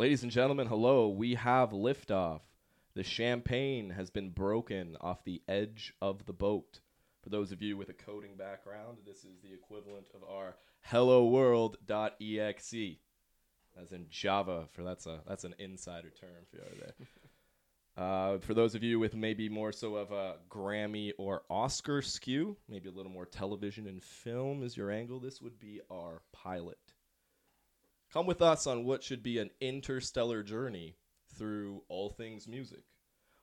Ladies and gentlemen, hello. We have liftoff. The champagne has been broken off the edge of the boat. For those of you with a coding background, this is the equivalent of our hello world.exe. As in Java, for that's an insider term for you there. For those of you with maybe more so of a Grammy or Oscar skew, maybe a little more television and film is your angle, this would be our pilot. Come with us on what should be an interstellar journey through all things music.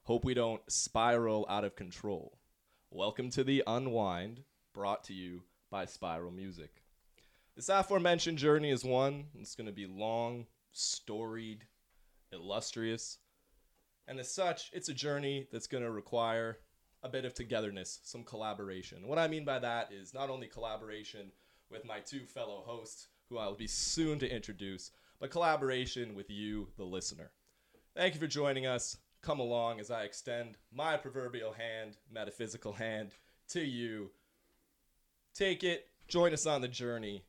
Hope we don't spiral out of control. Welcome to The Unwind, brought to you by Spiral Music. This aforementioned journey is one that's going to be long, storied, illustrious, and as such, it's a journey that's going to require a bit of togetherness, some collaboration. What I mean by that is not only collaboration with my two fellow hosts, who I'll be soon to introduce, but collaboration with you, the listener. Thank you for joining us. Come along as I extend my proverbial hand, metaphysical hand, to you. Take it. Join us on the journey.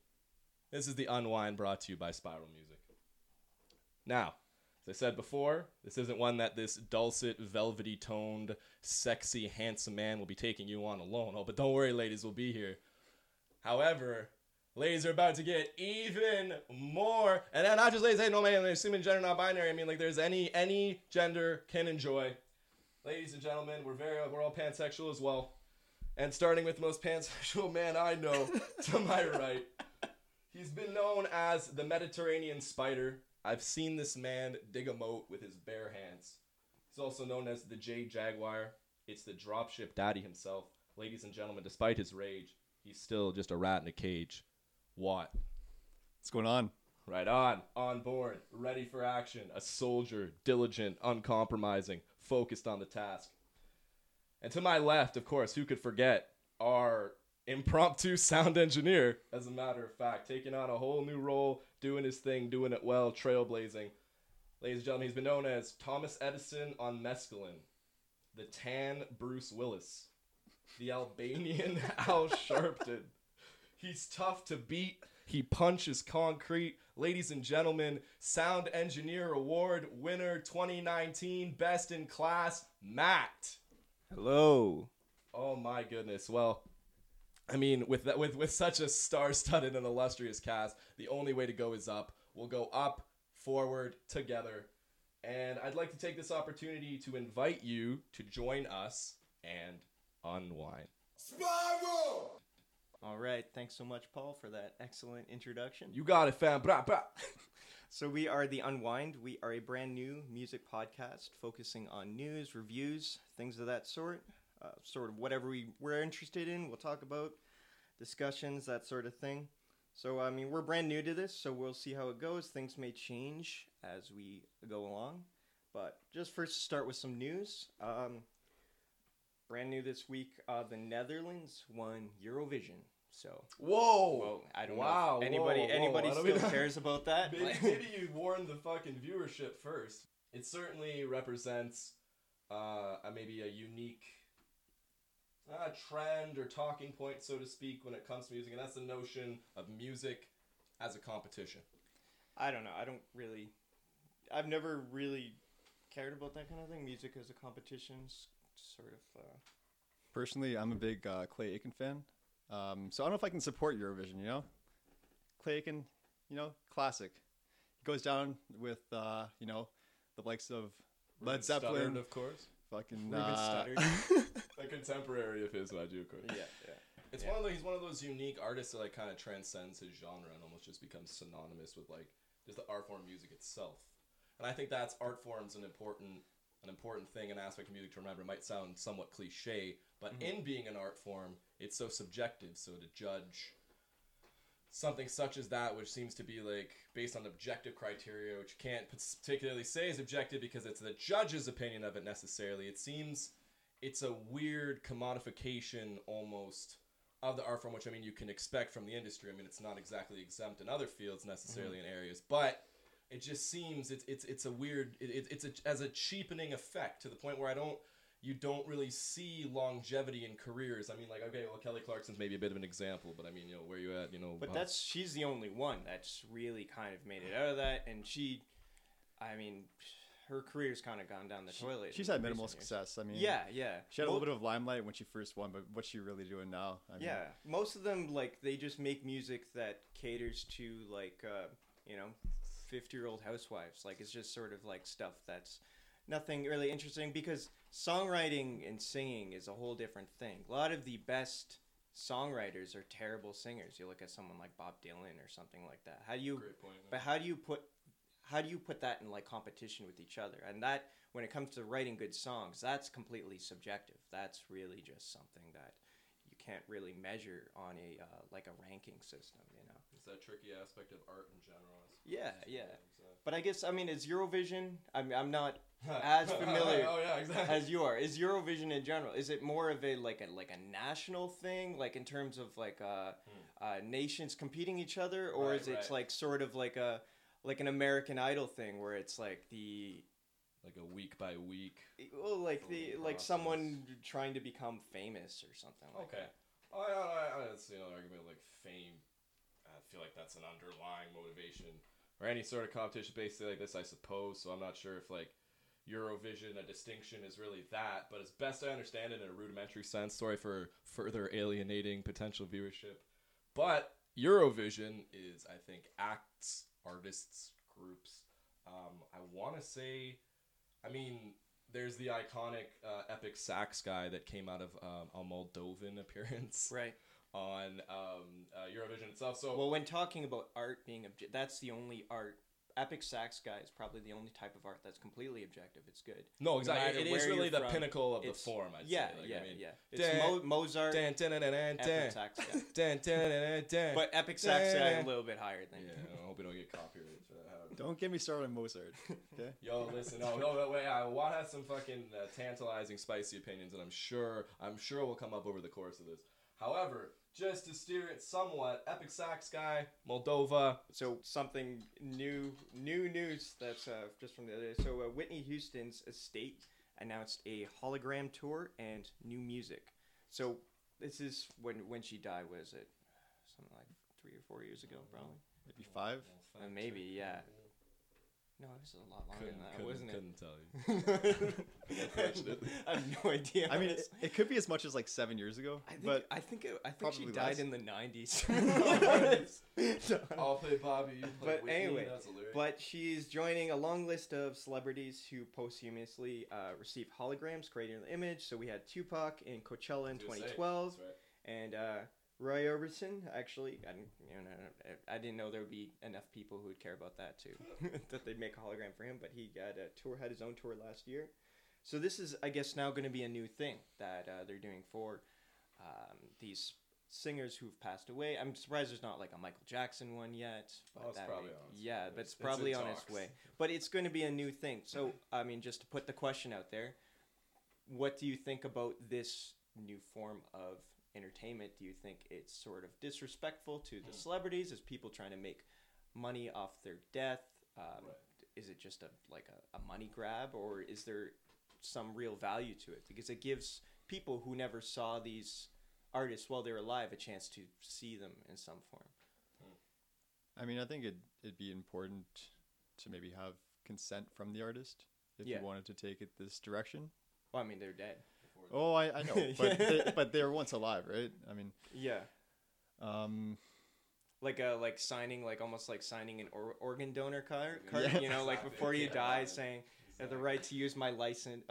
This is The Unwind, brought to you by Spiral Music. Now, as I said before, this isn't one that this dulcet, velvety-toned, sexy, handsome man will be taking you on alone. Oh, but don't worry, ladies, we'll be here. However, ladies are about to get even more, and not just ladies. Hey, no man, I'm assuming gender non-binary. I mean, like, there's any gender can enjoy. Ladies and gentlemen, we're all pansexual as well. And starting with the most pansexual man I know, to my right, he's been known as the Mediterranean Spider. I've seen this man dig a moat with his bare hands. He's also known as the Jade Jaguar. It's the dropship daddy himself. Ladies and gentlemen, despite his rage, he's still just a rat in a cage. Watt. What's going on? Right on board, ready for action, a soldier, diligent, uncompromising, focused on the task. And to my left, of course, who could forget, our impromptu sound engineer, as a matter of fact, taking on a whole new role, doing his thing, doing it well, trailblazing. Ladies and gentlemen, he's been known as Thomas Edison on mescaline, the tan Bruce Willis, the Albanian Al Sharpton. He's tough to beat. He punches concrete. Ladies and gentlemen, Sound Engineer Award winner 2019, best in class, Matt. Hello. Oh my goodness. Well, I mean, with such a star-studded and illustrious cast, the only way to go is up. We'll go up, forward, together. And I'd like to take this opportunity to invite you to join us and unwind. Spiral! All right. Thanks so much, Paul, for that excellent introduction. You got it, fam. Bra, bra. So we are The Unwind. We are a brand new music podcast focusing on news, reviews, things of that sort. Sort of whatever we're interested in, we'll talk about, discussions, that sort of thing. So, I mean, we're brand new to this, so we'll see how it goes. Things may change as we go along. But just first start with some news. Brand new this week, the Netherlands won Eurovision. So whoa! I don't know if anybody still cares about that. Maybe you warned the fucking viewership first. It certainly represents maybe a unique trend or talking point, so to speak, when it comes to music, and that's the notion of music as a competition. I don't know. I've never really cared about that kind of thing. Music as a competition, sort of. Personally, I'm a big Clay Aiken fan. So I don't know if I can support Eurovision, you know? Clay Aiken, you know, classic. He goes down with, the likes of Led Zeppelin. Stuttered, of course. Fucking a contemporary of his, of course. Yeah. He's one of those unique artists that, like, kind of transcends his genre and almost just becomes synonymous with, like, just the art form music itself. And I think that's art form's an important thing, an aspect of music to remember. It might sound somewhat cliche, but in being an art form, it's so subjective, so to judge something such as that, which seems to be, like, based on objective criteria, which you can't particularly say is objective because it's the judge's opinion of it necessarily. It seems it's a weird commodification almost of the art form, which, I mean, you can expect from the industry. I mean, it's not exactly exempt in other fields necessarily in areas, but it just seems it's a weird, it's a cheapening effect to the point where you don't really see longevity in careers. I mean, like, okay, well, Kelly Clarkson's maybe a bit of an example, but I mean, you know, where you at, you know. But she's the only one that's really kind of made it out of that, and she, I mean, her career's kind of gone down the toilet. She's had minimal success. I mean, yeah. She had a little bit of limelight when she first won, but what's she really doing now? I mean, most of them, like, they just make music that caters to, like, 50-year-old housewives. Like, it's just sort of, like, stuff that's nothing really interesting, because songwriting and singing is a whole different thing. A lot of the best songwriters are terrible singers. You look at someone like Bob Dylan or something like that. How do you put that in, like, competition with each other? And that, when it comes to writing good songs, that's completely subjective. That's really just something that you can't really measure on a like a ranking system, you know. It's that tricky aspect of art in general. Yeah. But I guess, I mean, is Eurovision? I mean, I'm not as familiar as you are. Is Eurovision in general? Is it more of a national thing, like in terms of nations competing each other, or is it like sort of like a an American Idol thing where it's like a week by week. Well, like someone trying to become famous or something. Like that. I see another argument like fame. I feel like that's an underlying motivation or any sort of competition based like this, I suppose. So I'm not sure if like Eurovision, a distinction is really that, but as best I understand it in a rudimentary sense. Sorry for further alienating potential viewership, but Eurovision is, I think, acts, artists, groups. I want to say, I mean, there's the iconic Epic Sax Guy that came out of a Moldovan appearance on Eurovision itself. So, well, when talking about art being objective, that's the only art. Epic Sax Guy is probably the only type of art that's completely objective. It's good. No, exactly. It is really the pinnacle of the form, I'd say. It's Mozart, Epic Sax Guy. But Epic Sax Guy a little bit higher than you. Yeah, I hope we don't get copyrighted for that. Don't get me started on Mozart. Okay? Yo, listen. No, wait. I want to have some fucking tantalizing, spicy opinions, and I'm sure will come up over the course of this. However, just to steer it somewhat, Epic Sax Guy, Moldova. So something new news that's just from the other day. So Whitney Houston's estate announced a hologram tour and new music. So this is when she died, was it something like 3 or 4 years ago, probably? Maybe five? Maybe, yeah. No, it was a lot longer than that, wasn't it? Couldn't tell you. I have no idea. I mean, it could be as much as like 7 years ago. I think she died in the 90s. I'll play Bobby, you play Whitney. Anyway, but she's joining a long list of celebrities who posthumously received holograms created in the image. So we had Tupac in Coachella in 2012, and Roy Orbison, actually. I didn't know there would be enough people who would care about that too, that they'd make a hologram for him. But he had his own tour last year, so this is, I guess, now going to be a new thing that they're doing for these singers who've passed away. I'm surprised there's not like a Michael Jackson one yet. But it's probably on its way. But it's going to be a new thing. So I mean, just to put the question out there, what do you think about this new form of entertainment? Do you think it's sort of disrespectful to the celebrities? Is people trying to make money off their death? Is it just a money grab, or is there some real value to it? Because it gives people who never saw these artists while they were alive a chance to see them in some form. I mean, I think it'd be important to maybe have consent from the artist if you wanted to take it this direction. Well, I mean, they're dead. Oh, I know, but they were once alive, right? I mean, yeah, almost like signing an organ donor card, you know, like before you die, saying the right to use my license,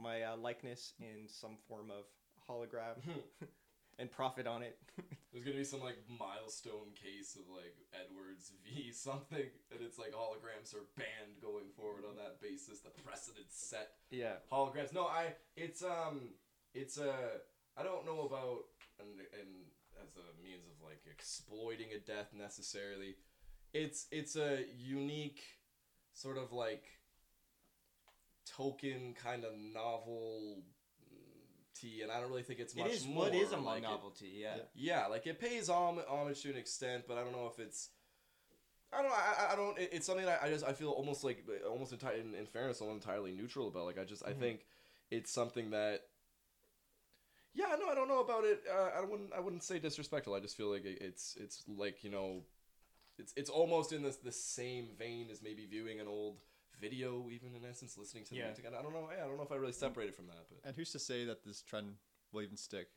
my likeness in some form of hologram, and profit on it. There's gonna be some like milestone case of like Edwards v. something, and it's like holograms are banned going forward on that basis. The precedent set. Yeah. Holograms. No, I don't know about and as a means of like exploiting a death necessarily. It's a unique sort of like token kind of novel. And I don't really think it's much more. It is a like novelty, yeah. Like it pays homage to an extent, but I don't know if it's. It's something that I feel almost entirely. In fairness, I'm entirely neutral about. Like I think it's something that. Yeah, no, I don't know about it. I wouldn't say disrespectful. I just feel like it's like, you know, it's almost in the same vein as maybe viewing an old video, even in essence, listening to the music. I don't know. I don't know if I really separated from that. But and who's to say that this trend will even stick?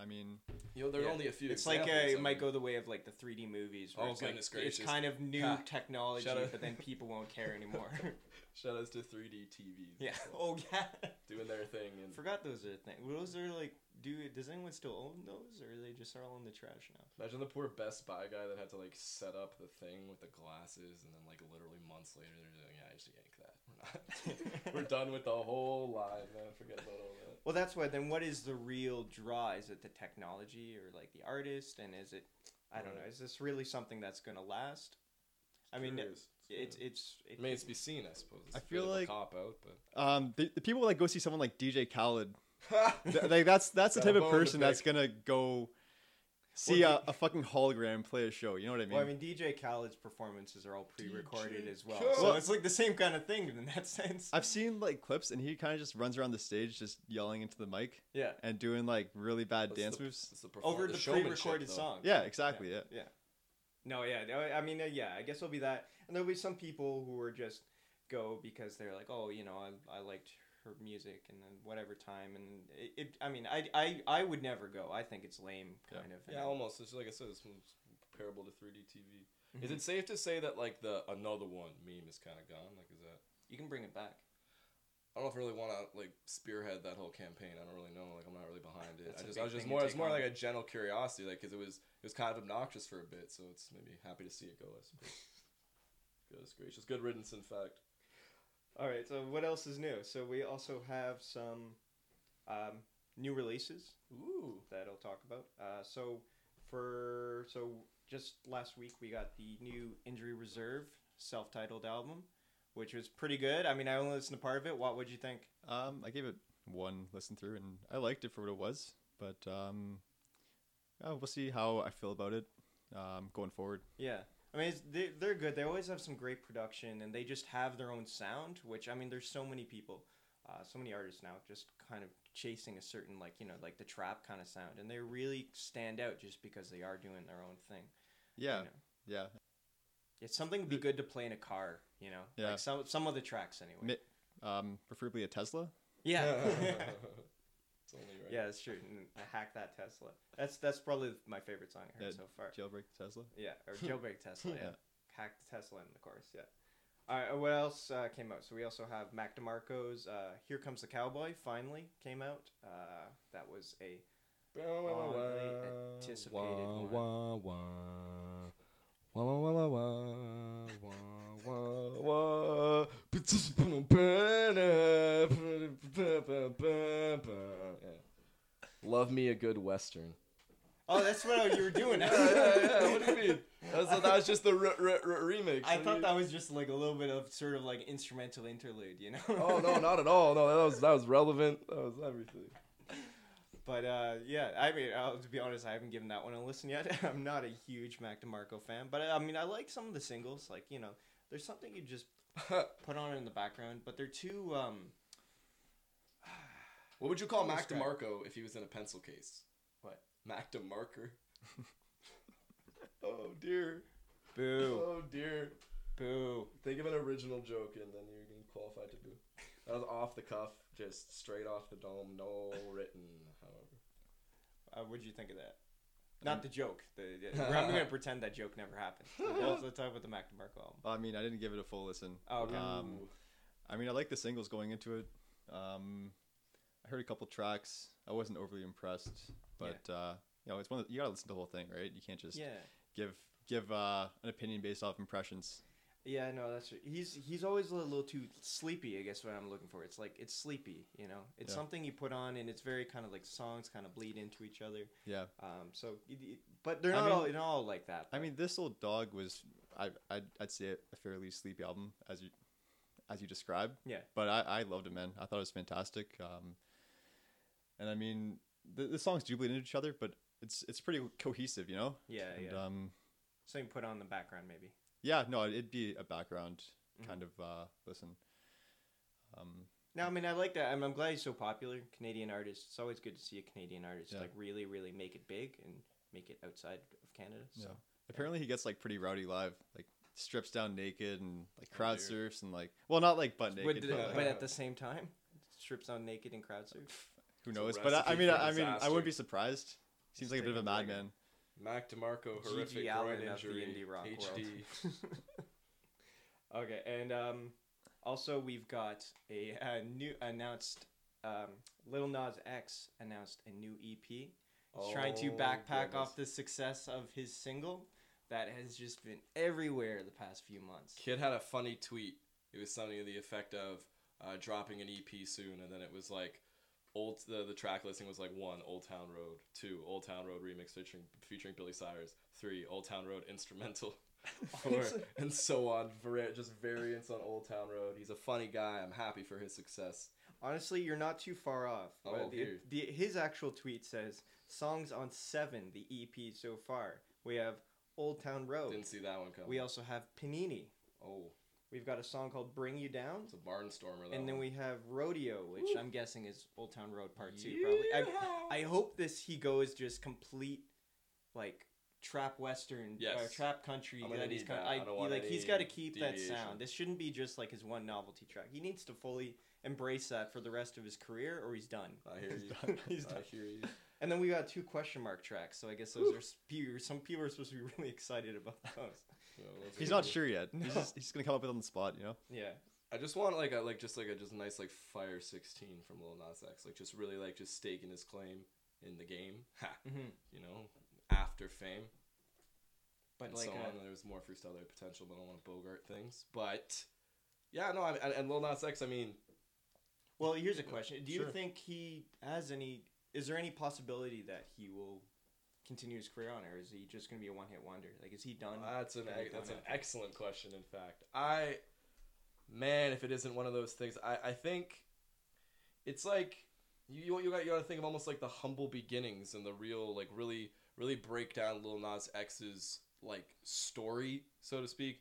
I mean, you know, there are only a few. It's like it might go the way of like the 3D movies. Where goodness gracious! It's kind of new technology, but then people won't care anymore. Shout outs to 3D TVs. Yeah. So doing their thing. And forgot those are things. Those are like. Does anyone still own those, or are they just all in the trash now? Imagine the poor Best Buy guy that had to like set up the thing with the glasses, and then like literally months later they're like, "Yeah, I just yank that. We're not. We're done with the whole line. Man, forget about all that." Well, that's why. Then, what is the real draw? Is it the technology or like the artist? And is it? I don't know. Is this really something that's gonna last? I mean, it's I mean, it's to be seen, I suppose. It's I feel like cop out, but the people like go see someone like DJ Khaled. Like that's the type of person that's gonna go see a fucking hologram play a show. You know what I mean? Well, I mean DJ Khaled's performances are all pre-recorded as well, so it's like the same kind of thing in that sense. I've seen like clips, and he kind of just runs around the stage, just yelling into the mic, and doing like really bad dance moves over the pre-recorded song. Yeah, exactly. Yeah. No, I mean, I guess it'll be that, and there'll be some people who are just go because they're like, oh, you know, I liked her music and then whatever time, and I would never go. I think it's lame kind of. Yeah, almost. It's like I said, it's comparable to 3D TV. Mm-hmm. Is it safe to say that like the another one meme is kind of gone? Like, is that you can bring it back? I don't know if I really want to like spearhead that whole campaign. I don't really know. Like, I'm not really behind it. I was more like a general curiosity, like because it was kind of obnoxious for a bit. So it's maybe happy to see it go. I suppose. Goodness gracious, good riddance, in fact. All right, so what else is new? So we also have some new releases that I'll talk about. So just last week we got the new Injury Reserve self-titled album, which was pretty good. I mean, I only listened to part of it. What would you think? I gave it one listen through, and I liked it for what it was. But we'll see how I feel about it going forward. Yeah. I mean, they're good. They always have some great production, and they just have their own sound, which, I mean, there's so many people, so many artists now just kind of chasing a certain, like, you know, like the trap kind of sound, and they really stand out just because they are doing their own thing. Yeah, you know? Yeah. It's something would be good to play in a car, you know? Yeah. Like some of the tracks, anyway. Preferably a Tesla? Yeah. It's only right. Yeah, that's true. I hacked that Tesla. That's probably my favorite song I heard so far. Jailbreak Tesla? Yeah, or Jailbreak Tesla, yeah. Hacked Tesla in the chorus, yeah. All right, what else came out? So we also have Mac DeMarco's Here Comes the Cowboy, finally, came out. That was a anticipated one. Wah, wah, wah, wah, wah, wah, wah. Love me a good Western. Oh, that's what you were doing. Yeah. What do you mean? That was just the remix. I thought that was just like a little bit of sort of like instrumental interlude, you know? Oh, no, not at all. No, that was relevant. That was everything. But, I mean, to be honest, I haven't given that one a listen yet. I'm not a huge Mac DeMarco fan. But, I mean, I like some of the singles. Like, you know, there's something you just put on in the background. But they're too... What would you call Mac DeMarco if he was in a pencil case? What? Mac DeMarco. Oh, dear. Boo. Oh, dear. Boo. Think of an original joke, and then you're going to qualify to boo. That was off the cuff, just straight off the dome, no written, however. What did you think of that? Not the joke. I'm going to pretend that joke never happened. Let's talk about the Mac DeMarco album. I mean, I didn't give it a full listen. Oh, okay. I mean, I like the singles going into it. I heard a couple tracks. I wasn't overly impressed, but you know, it's one you got to listen to the whole thing, right? You can't just give an opinion based off impressions. Yeah, no, that's right. He's always a little too sleepy, I guess what I'm looking for. It's like, it's sleepy, you know? It's something you put on, and it's very kind of like songs kind of bleed into each other. Yeah. So, but they're not all like that. But. I mean, This Old Dog was, I'd say, a fairly sleepy album, as you described. Yeah. But I loved it, man. I thought it was fantastic. And I mean, the songs do bleed into each other, but it's pretty cohesive, you know? Yeah, and. So you can put on the background, maybe. Yeah, no, it'd be a background kind of listen. No, I mean, I like that. I'm glad he's so popular. Canadian artist. It's always good to see a Canadian artist like really, really make it big and make it outside of Canada. So apparently he gets like pretty rowdy live. Like strips down naked and like crowd surfs and like, well, not like butt naked, but at the same time, strips down naked and crowd surfs. Who knows? But I mean, I wouldn't be surprised. Seems like a bit of a madman. Mac DeMarco, horrific groin injury. Indie rock HD. Okay, and also we've got a new announced. Lil Nas X announced a new EP. He's trying to backpack off the success of his single that has just been everywhere the past few months. Kid had a funny tweet. It was something to the effect of dropping an EP soon, and then it was like the track listing was like 1, Old Town Road, 2, Old Town Road remix featuring Billy Cyrus, 3, Old Town Road instrumental, 4, and so on. Just variants on Old Town Road. He's a funny guy. I'm happy for his success. Honestly, you're not too far off. Oh, his actual tweet says, songs on 7, the EP so far. We have Old Town Road. Didn't see that one coming. We also have Panini. Oh. We've got a song called Bring You Down. It's a barnstormer, though. And then we have Rodeo, which I'm guessing is Old Town Road Part 2, probably. I hope he goes just complete, like, trap western, or trap country. He's got to keep deviation. That sound. This shouldn't be just, like, his one novelty track. He needs to fully embrace that for the rest of his career, or he's done. I hear you. He's done. I hear you. And then we got 2 question mark tracks, so I guess those are some people are supposed to be really excited about those. So he's not sure yet. No. He's gonna come up with it on the spot, you know. Yeah. I just want a nice like fire 16 from Lil Nas X, like just really like just staking his claim in the game, you know, after fame. But and like so on. There was more freestyle potential, but I don't want to bogart things. But yeah, no, and Lil Nas X, I mean. Well, here's a question. Do you think he has any... Is there any possibility that he will continue his career on, or is he just going to be a one-hit wonder? Like, is he done? That's an excellent question, in fact. Man, if it isn't one of those things, I think it's like... You got to think of almost like the humble beginnings and the real, like, really, really break down Lil Nas X's, like, story, so to speak,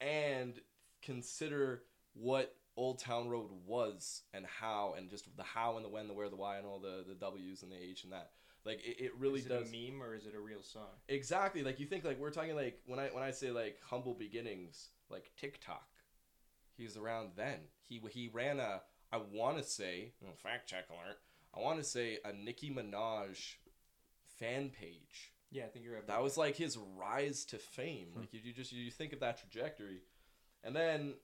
and consider what... Old Town Road was and how, and just the how and the when, the where, the why, and all the W's and the H and that. Like it really does. Is it a meme or is it a real song? Exactly. Like you think like we're talking like when I say like humble beginnings, like TikTok, he's around then. He ran a fact check alert. I want to say a Nicki Minaj fan page. Yeah, I think you're right. That was like his rise to fame. Like you think of that trajectory, and then.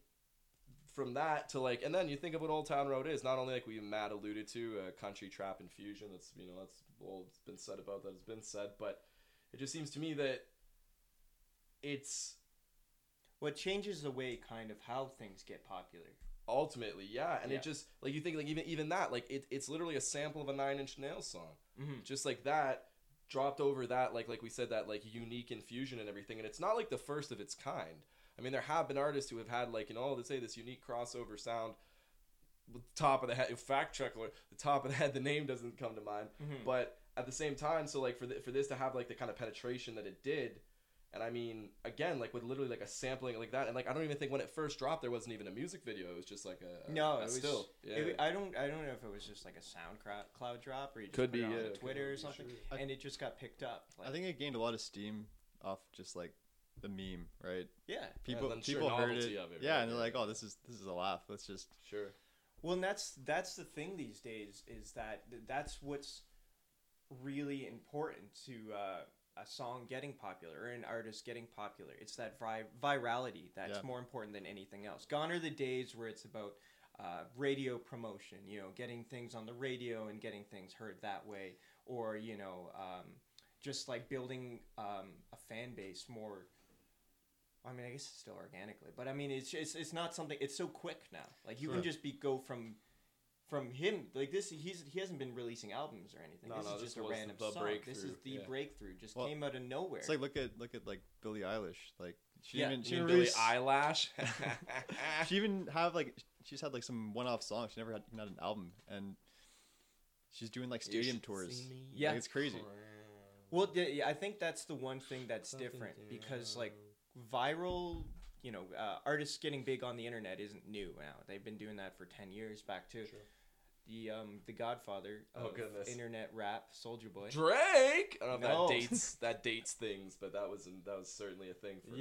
From that to like, and then you think of what Old Town Road is. Not only like we Matt alluded to, country trap infusion. That's that's all that's been said about that has been said. But it just seems to me that it's what changes the way kind of how things get popular. Ultimately, yeah, and it just like you think like even that like it's literally a sample of a Nine Inch Nails song, just like that dropped over that like we said that like unique infusion and everything. And it's not like the first of its kind. I mean, there have been artists who have had, like, let's say this unique crossover sound, top of the head, fact check alert, the top of the head, the name doesn't come to mind, but at the same time, so, like, for this to have, like, the kind of penetration that it did, and I mean, again, like, with literally, like, a sampling like that, and, like, I don't even think when it first dropped, there wasn't even a music video, it was just, like, still. Yeah. I don't know if it was just, like, a SoundCloud drop, or you just could put it on Twitter or something, sure. And it just got picked up. Like, I think it gained a lot of steam off just, like, the meme, right? Yeah, people heard it. And they're like, "Oh, this is a laugh." Let's just sure. Well, and that's the thing these days is that that's what's really important to a song getting popular or an artist getting popular. It's that virality that's more important than anything else. Gone are the days where it's about radio promotion, you know, getting things on the radio and getting things heard that way, or you know, just like building a fan base more. I mean, I guess it's still organically, but I mean, it's not something. It's so quick now. Like you can just go from him like this. He hasn't been releasing albums or anything. This is just a random song. This is the breakthrough. Just came out of nowhere. It's like look at like Billie Eilish. Like she Billie Eyelash. She even have like she's had like some one-off songs. She never had not an album, and she's doing like stadium tours. Yeah, like, it's crazy. Well, I think that's the one thing that's different because like. Viral, you know, artists getting big on the internet isn't new now. They've been doing that for 10 years back to the Godfather of internet rap, Soulja Boy. Drake. I don't know if that dates things, but that was certainly a thing for a bit.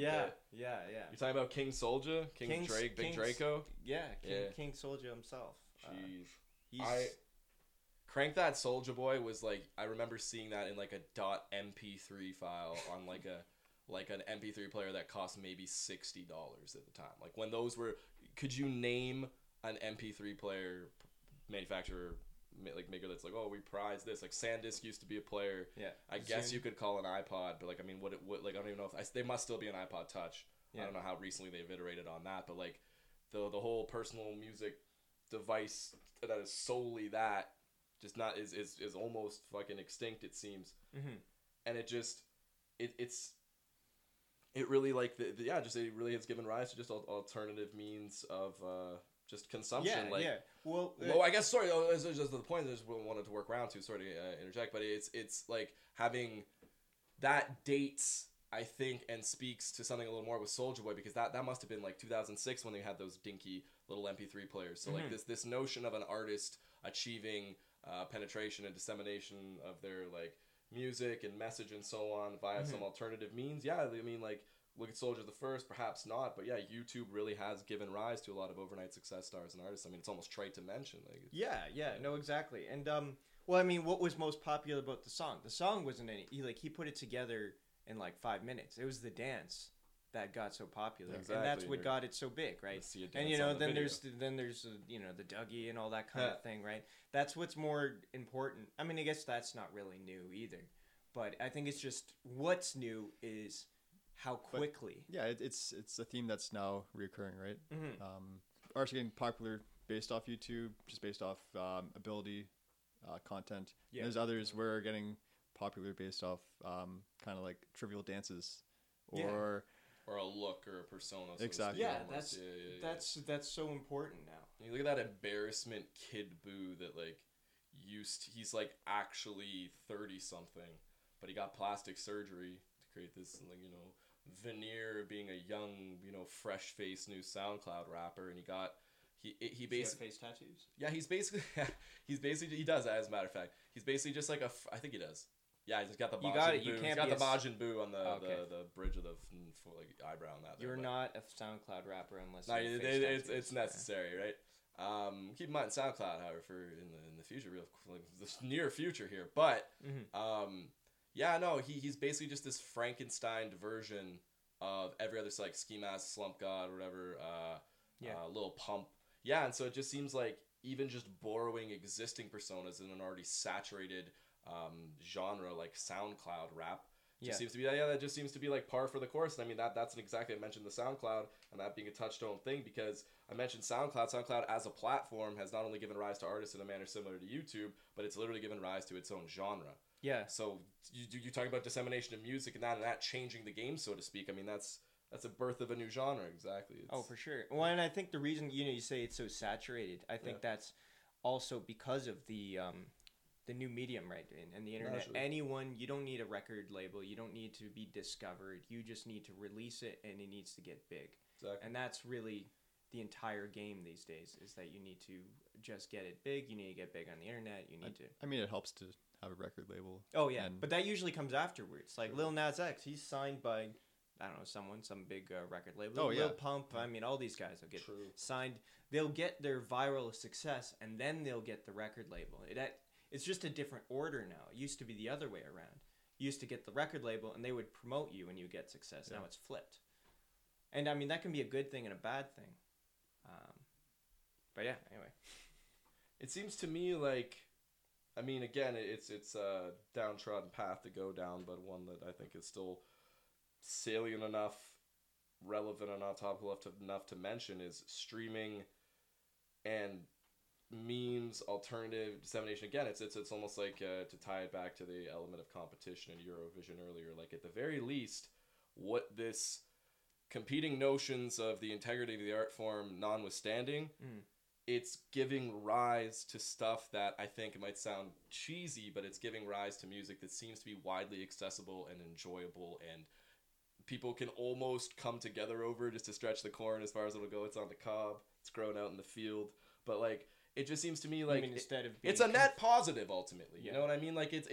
Yeah. You're talking about King Soulja, King Drake, Big Draco. Yeah, King Soulja himself. Jeez, Crank That Soulja Boy was like, I remember seeing that in like a .mp3 file on like a like an MP3 player that cost maybe $60 at the time. Like when those were, could you name an MP3 player? Manufacturer, like maker that's like, oh, we prize this. Like SanDisk used to be a player. Yeah, I guess you could call an iPod, but like, I mean, what like, I don't even know if they must still be an iPod Touch. Yeah. I don't know how recently they've iterated on that, but like, the whole personal music device that is solely that, just not is almost fucking extinct, it seems. Mm-hmm. And it just, it really like it really has given rise to just alternative means of just consumption. Well, I guess, sorry, this is just the point I just wanted to work around to, sorry to interject, but it's like having that dates, I think, and speaks to something a little more with Soulja Boy, because that must have been like 2006 when they had those dinky little MP3 players. So mm-hmm. like this notion of an artist achieving penetration and dissemination of their like music and message and so on via mm-hmm. some alternative means. Yeah, I mean, like, look at Soulja the First, perhaps not, but yeah, YouTube really has given rise to a lot of overnight success stars and artists. I mean, it's almost trite to mention. Like, no, exactly. And well, I mean, what was most popular about the song? The song wasn't any. He put it together in like 5 minutes. It was the dance that got so popular, exactly. And that's what got it so big, right? And you know, then there's the Dougie and all that kind of thing, right? That's what's more important. I mean, I guess that's not really new either, but I think it's just what's new is. How quickly? But, yeah, it's a theme that's now reoccurring, right? Mm-hmm. Artists getting popular based off YouTube, just based off ability, content. Yeah. And there's others where are getting popular based off kind of like trivial dances, or a look or a persona. Exactly. Yeah, that's so important now. You look at that embarrassment kid boo that like he's like actually 30 something, but he got plastic surgery to create this like veneer being a young fresh faced new SoundCloud rapper, and he basically face tattoos. Yeah, he's basically he does that, as a matter of fact. He's basically just like I think he does. Yeah, he's got the Majin Buu Majin Buu on the bridge of the eyebrow on that. You're not a SoundCloud rapper unless it's necessary, right? Keep in mind SoundCloud, however, for in the future, the near future here, but mm-hmm. Yeah, no, he's basically just this Frankenstein version of every other, like, Ski Mask, Slump God, whatever, Lil Pump. Yeah, and so it just seems like even just borrowing existing personas in an already saturated genre like SoundCloud rap just seems to be that just seems to be like par for the course. And I mean, I mentioned the SoundCloud and that being a touchstone thing, because I mentioned SoundCloud. SoundCloud as a platform has not only given rise to artists in a manner similar to YouTube, but it's literally given rise to its own genre. Yeah. So you talk about dissemination of music and that changing the game, so to speak. I mean, that's a birth of a new genre, exactly. Oh, for sure. Well, and I think the reason you say it's so saturated, I think that's also because of the new medium, right, and the internet. Naturally. Anyone, you don't need a record label, you don't need to be discovered, you just need to release it, and it needs to get big. Exactly. And that's really the entire game these days, is that you need to just get it big. You need to get big on the internet. I mean, it helps to have a record label. Oh yeah, but that usually comes afterwards. Like Lil Nas X, he's signed by, I don't know, some big record label. Oh yeah, Lil Pump. I mean, all these guys will get signed. They'll get their viral success, and then they'll get the record label. It's just a different order now. It used to be the other way around. You used to get the record label, and they would promote you, and you get success. Yeah. Now it's flipped, and I mean that can be a good thing and a bad thing. But yeah, anyway, it seems to me like. I mean, again, it's a downtrodden path to go down, but one that I think is still salient enough, relevant enough, topical enough to mention is streaming and memes, alternative dissemination. Again, it's almost like to tie it back to the element of competition in Eurovision earlier. Like at the very least, what this competing notions of the integrity of the art form notwithstanding. Mm. It's giving rise to stuff that I think it might sound cheesy, but it's giving rise to music that seems to be widely accessible and enjoyable, and people can almost come together over just to stretch the corn as far as it'll go. It's on the cob, it's grown out in the field, but like It just seems to me like it's a net positive ultimately. Yeah. You know what I mean? Like and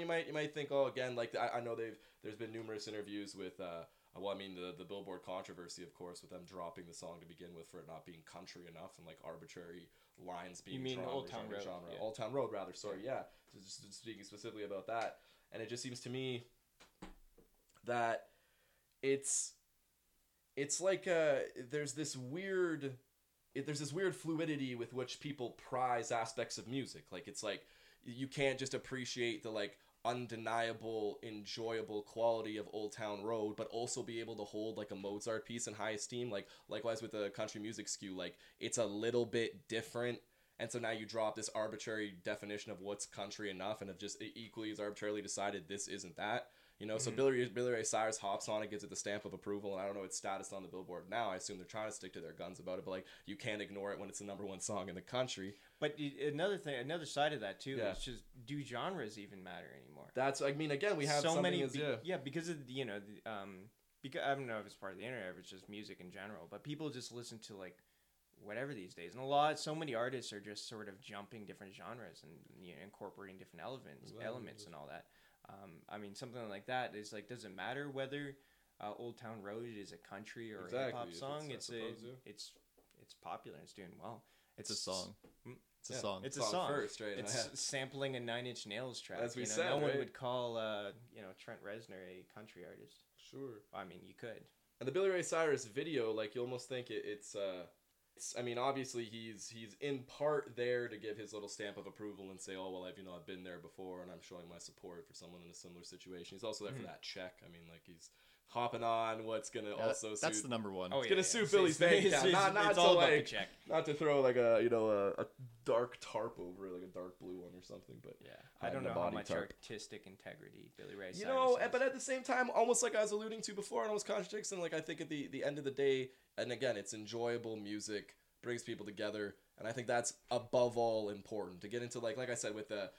you might think, oh, again, like I know there's been numerous interviews with the Billboard controversy, of course, with them dropping the song to begin with for it not being country enough and like arbitrary lines being Old Town Road. Yeah. Old Town Road rather. Sorry, yeah. Just speaking specifically about that, and it just seems to me that it's like there's this weird fluidity with which people prize aspects of music. Like, it's like you can't just appreciate the like undeniable, enjoyable quality of Old Town Road, but also be able to hold like a Mozart piece in high esteem. Like, likewise with the country music skew, like it's a little bit different. And so now you drop this arbitrary definition of what's country enough and have just equally as arbitrarily decided this isn't that. You know, mm-hmm. So Billy Ray Cyrus hops on it, gives it the stamp of approval, and I don't know its status on the Billboard now. I assume they're trying to stick to their guns about it, but like you can't ignore it when it's the number one song in the country. But another side of that too, is just do genres even matter anymore? That's, I mean, again, we have so many. Because of because I don't know if it's part of the internet, if it's just music in general, but people just listen to like whatever these days, and so many artists are just sort of jumping different genres and incorporating different elements and all that. I mean, something like that is like, doesn't matter whether Old Town Road is a country or a hip hop song. It's popular. It's doing well. It's a song. First, right? It's sampling a Nine Inch Nails track. As we said, no one would call Trent Reznor a country artist. Sure. I mean, you could. And the Billy Ray Cyrus video, like you almost think I mean, obviously he's in part there to give his little stamp of approval and say, oh, well, I've been there before and I'm showing my support for someone in a similar situation. He's also there for that check. I mean, like he's hopping on what's going to That's the number one. It's going to suit Billy's bank account. Not to throw like a dark tarp over like a dark blue one or something, but yeah. I don't know how much artistic integrity Billy Ray Cyrus has. But at the same time, almost like I was alluding to before, and almost contradicts, and like I think at the end of the day, and again, it's enjoyable music, brings people together, and I think that's above all important. To get into like I said, with the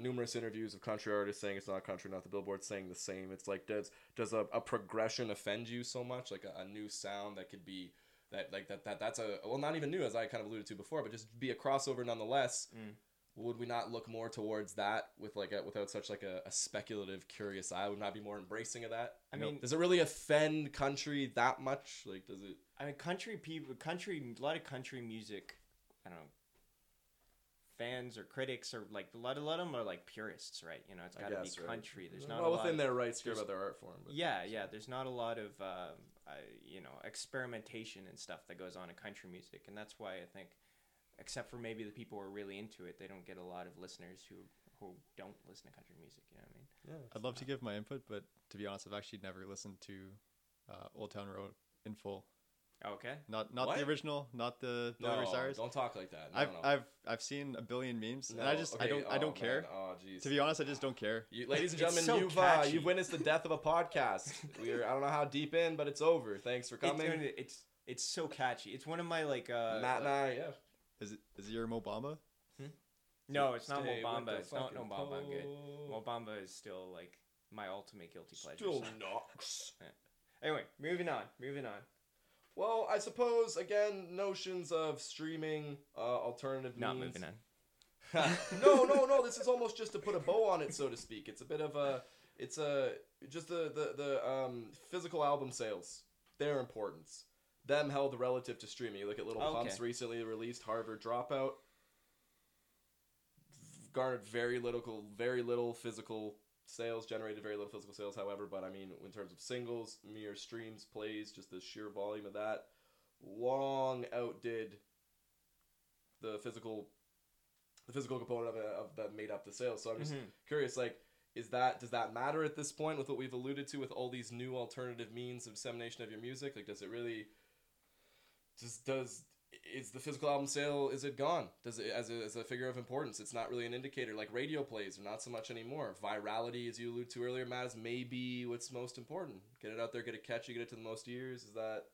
numerous interviews of country artists saying it's not country, not the Billboard saying the same. It's like, does a progression offend you so much? Like a new sound that could be that's not even new, as I kind of alluded to before, but just be a crossover nonetheless. Mm. Would we not look more towards that with without such like a speculative, curious eye? Would not be more embracing of that? I mean, does it really offend country that much? Like, does it? I mean, a lot of country music, I don't know, fans or critics are like a lot of them are like purists, right? You know, it's got to be country. Right? There's not a lot within their rights to care about their art form. But there's not a lot of experimentation and stuff that goes on in country music, and that's why I think. Except for maybe the people who are really into it, they don't get a lot of listeners who don't listen to country music. You know what I mean? Yeah, I'd love to give my input, but to be honest, I've actually never listened to Old Town Road in full. Okay. Not the original, not the Billy Ray Cyrus. Don't talk like that. I've seen a billion memes, and I don't care. Oh, geez. To be honest, I just don't care. Ladies and gentlemen, you've witnessed the death of a podcast. I don't know how deep in, but it's over. Thanks for coming. It's so catchy. It's one of my Matt and I. Yeah. Is it your Mobamba? No, it's not Mobamba. It's not Mobamba. I'm good. Mobamba is still like my ultimate guilty pleasure. Still knocks. Anyway, moving on. Well, I suppose again notions of streaming, alternative means. Not moving on. No. This is almost just to put a bow on it, so to speak. It's a bit of a. It's a just the physical album sales. Their importance. Them held relative to streaming. You look at Lil Pump's recently released Harvard Dropout. Garnered very little physical sales, generated very little physical sales, however, but I mean, in terms of singles, mere streams, plays, just the sheer volume of that, long outdid the physical component of that made up the sales. So I'm just curious, like, does that matter at this point with what we've alluded to with all these new alternative means of dissemination of your music? Like, does it really... Is the physical album sale, is it gone? Does it as a figure of importance? It's not really an indicator. Like radio plays are not so much anymore. Virality, as you alluded to earlier, Matt, is maybe what's most important. Get it out there, get it catchy, get it to the most ears. Is that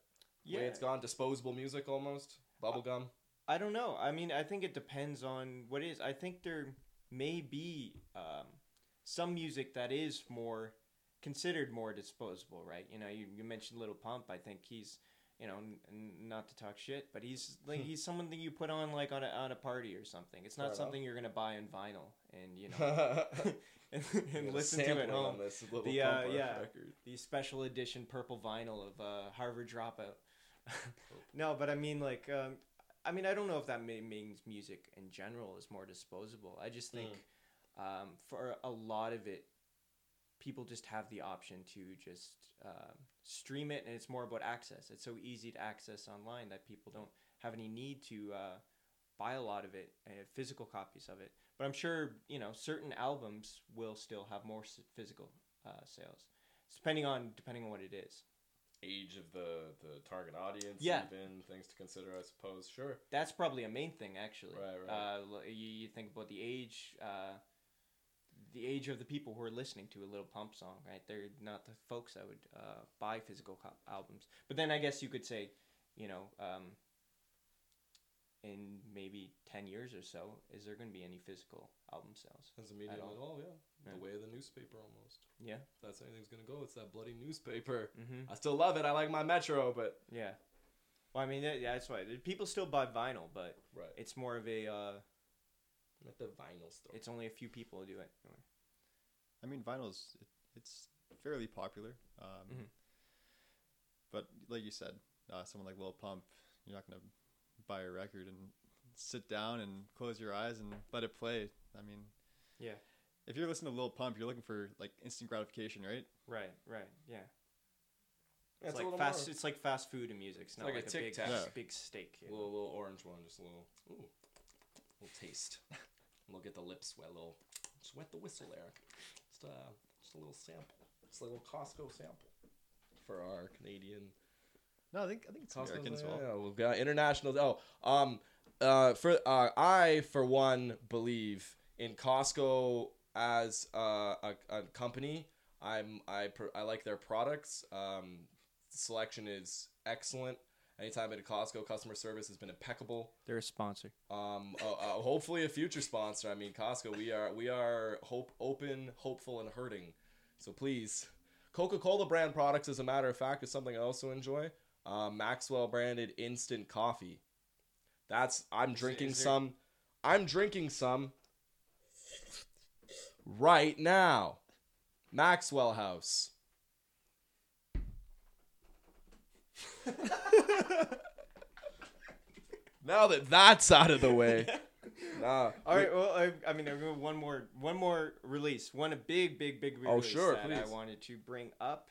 the way it's gone? Disposable music almost? Bubblegum? I don't know. I mean, I think it depends on what it is. I think there may be some music that is more considered more disposable, right? You mentioned Lil Pump. I think he's you know, not to talk shit, but he's like he's someone that you put on like on a party or something. It's not something you're gonna buy on vinyl and you know and listen to at home. This little the record. The special edition purple vinyl of Harvard Dropout. No, but I mean like I don't know if that means music in general is more disposable. I just think for a lot of it, people just have the option to just stream it, and it's more about access. It's so easy to access online that people don't have any need to buy a lot of it, physical copies of it. But I'm sure, you know, certain albums will still have more physical sales, depending on what it is. Age of the target audience, even things to consider, I suppose. Sure, that's probably a main thing, actually. Right. You think about the age of the people who are listening to a Lil Pump song, right? They're not the folks that would buy physical albums. But then I guess you could say, you know, in maybe 10 years or so, is there going to be any physical album sales? As a medium at all, yeah. The way of the newspaper almost. Yeah. If that's anything's going to go, it's that bloody newspaper. Mm-hmm. I still love it. I like my Metro, but... Yeah. Well, I mean, that's why. People still buy vinyl, but it's more of a... I'm at the vinyl store. It's only a few people who do it. I mean, vinyl's it's fairly popular, mm-hmm. but like you said, someone like Lil Pump, you're not gonna buy a record and sit down and close your eyes and let it play. I mean, yeah. If you're listening to Lil Pump, you're looking for like instant gratification, right? Right, yeah. It's like fast. More. It's like fast food and music. It's not like a big steak. Yeah. A little orange one, just a little. Ooh. We'll taste. We'll get the lip sweat. Just wet the whistle there. Just a little sample. Just a little Costco sample for our Canadian. No, I think it's Costco American as well. Yeah, we've got international. I for one believe in Costco as a company. I like their products. Selection is excellent. Anytime at a Costco, customer service has been impeccable. They're a sponsor. Hopefully a future sponsor. I mean, Costco, we are open, hopeful, and hurting. So please, Coca-Cola brand products, as a matter of fact, is something I also enjoy. Maxwell branded instant coffee. I'm drinking some right now. Maxwell House. Now that's out of the way. Nah. All right. Well, I mean, one more release. One big release I wanted to bring up.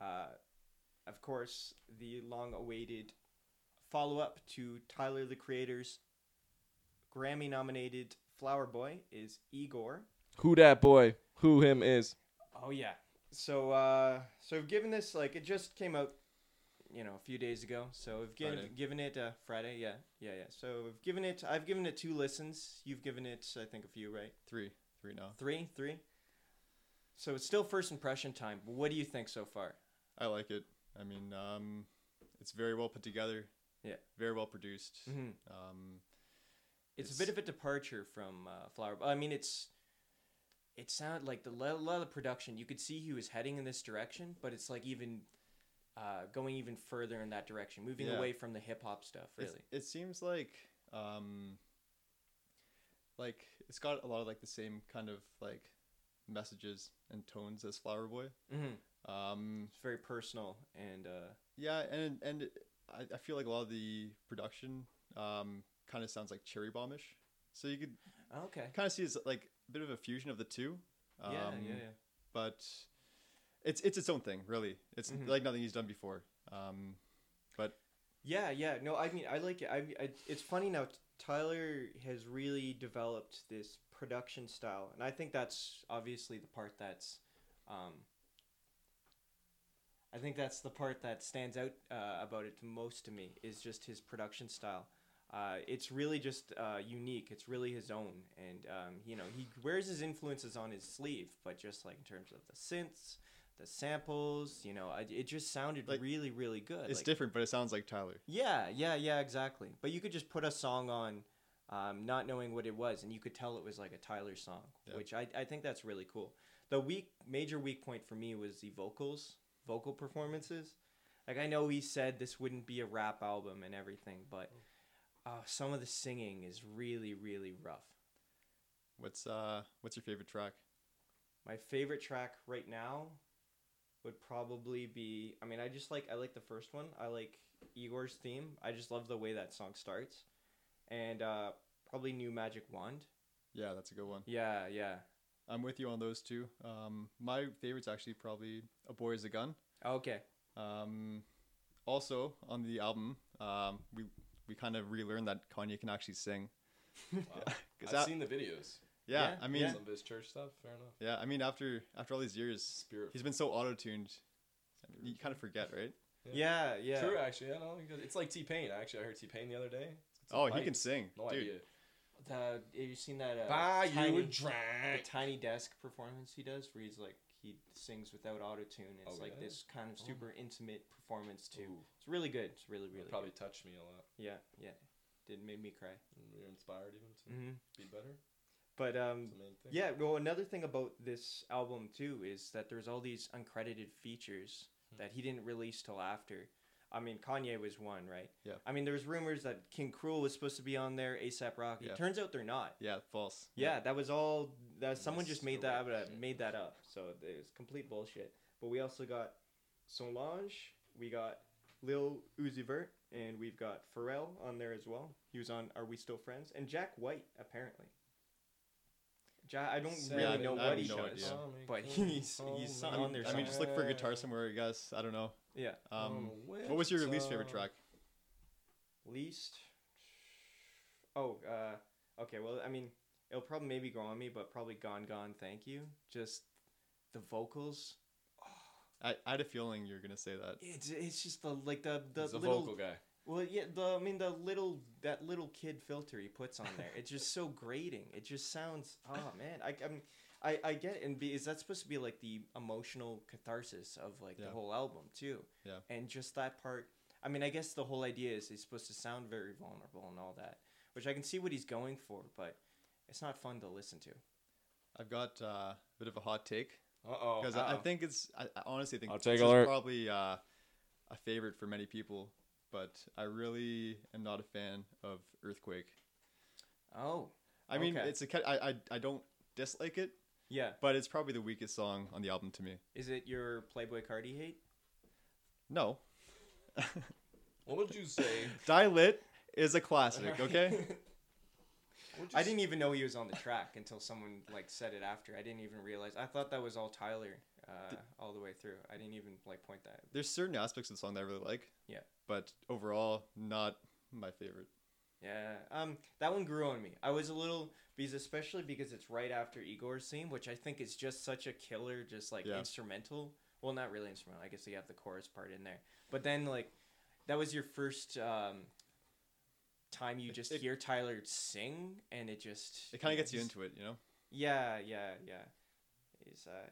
Of course, the long-awaited follow-up to Tyler the Creator's Grammy-nominated Flower Boy is Igor. Who that boy? Who him is? Oh yeah. So given this, like, it just came out, you know, a few days ago. So we've given it Friday. Yeah. So I've given it 2 listens. You've given it, I think, a few, right? 3 now. Three. So it's still first impression time. What do you think so far? I like it. I mean, it's very well put together. Yeah. Very well produced. Mm-hmm. It's a bit of a departure from Flower. I mean, it sounded like the level of the production. You could see he was heading in this direction, but it's like even. Going even further in that direction, moving away from the hip hop stuff. Really, it seems like it's got a lot of like the same kind of like messages and tones as Flower Boy. Mm-hmm. It's very personal and and I feel like a lot of the production kind of sounds like Cherry Bombish. So you could kind of see it's like a bit of a fusion of the two. But. It's its own thing, really. It's like nothing he's done before. But yeah. No, I mean, I like it. It's funny now. Tyler has really developed this production style, and I think that's obviously the part that's, I think that's the part that stands out about it most to me is just his production style. It's really just unique. It's really his own, and he wears his influences on his sleeve, but just like in terms of the synths. The samples, you know, it just sounded like, really, really good. It's like, different, but it sounds like Tyler. Yeah, exactly. But you could just put a song on not knowing what it was, and you could tell it was like a Tyler song, which I think that's really cool. The major weak point for me was the vocal performances. Like, I know he said this wouldn't be a rap album and everything, but some of the singing is really, really rough. What's your favorite track? My favorite track right now would probably be, I mean, I like the first one. I like Igor's theme. I just love the way that song starts. And probably New Magic Wand. Yeah, that's a good one. Yeah. I'm with you on those two. My favorite's actually probably A Boy Is a Gun. Okay. Also on the album, we kind of relearned that Kanye can actually sing. Wow. I've seen the videos. Yeah, I mean, some of his church stuff. Fair enough. Yeah, I mean, after all these years, he's been so auto-tuned, you kind of forget, right? Yeah. True, actually. I know, it's like T-Pain. Actually, I heard T-Pain the other day. He can sing. No idea. Have you seen that? Tiny Desk performance he does, where he sings without auto-tune. It's this kind of super intimate performance too. Ooh. It's really good. It's really, really. It probably good. Touched me a lot. Yeah. It made me cry. You're inspired even to be better. But another thing about this album too is that there's all these uncredited features that he didn't release till after. I mean, Kanye was one, right? Yeah. I mean, there was rumors that King Cruel was supposed to be on there, ASAP Rocky. Yeah. Turns out they're not. Yeah, false. Yeah. That was all. Someone just made that up. So it was complete bullshit. But we also got Solange, we got Lil Uzi Vert, and we've got Pharrell on there as well. He was on Are We Still Friends? And Jack White, apparently. I don't really know what he does, but he's on there. I mean, just look for a guitar somewhere, I guess. I don't know. Yeah. What was your least favorite track? Least? Okay. Well, I mean, it'll probably maybe go on me, but probably Gone, Thank You. Just the vocals. Oh. I had a feeling you were gonna say that. It's just the little vocal guy. Well, yeah, that little kid filter he puts on there. It's just so grating. It just sounds, man. I get it. And is that supposed to be like the emotional catharsis of the whole album too? Yeah. And just that part. I mean, I guess the whole idea is he's supposed to sound very vulnerable and all that, which I can see what he's going for, but it's not fun to listen to. I've got a bit of a hot take. Uh-oh. Because I think I honestly think this is probably a favorite for many people. But I really am not a fan of Earthquake. Oh. I mean, it's a I don't dislike it. Yeah. But it's probably the weakest song on the album to me. Is it your Playboi Carti hate? No. What would you say? Die Lit is a classic, okay? I didn't even know he was on the track until someone said it after. I didn't even realize. I thought that was all Tyler all the way through. I didn't even point that. There's certain aspects of the song that I really like. Yeah. But overall, not my favorite. Yeah. That one grew on me. I was a little, especially because it's right after Igor's theme, which I think is just such a killer, instrumental. Well, not really instrumental. I guess you have the chorus part in there. But then that was your first time you just hear Tyler sing, and it kind of gets you into it, you know? Yeah.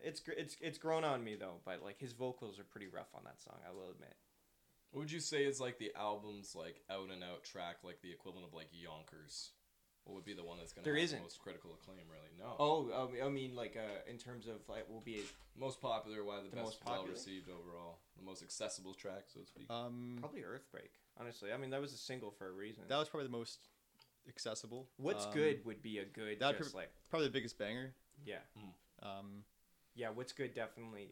It's grown on me though, but his vocals are pretty rough on that song, I will admit. What would you say is the album's out and out track, the equivalent of Yonkers? What would be the one that's gonna have the most critical acclaim? Really, no. Oh, I mean in terms of will be most popular, the best, well received overall, the most accessible track, so to speak. Probably Earthquake. Honestly, I mean that was a single for a reason. That was probably the most accessible. What's Good would be a good. That probably the biggest banger. Yeah. Mm. What's Good definitely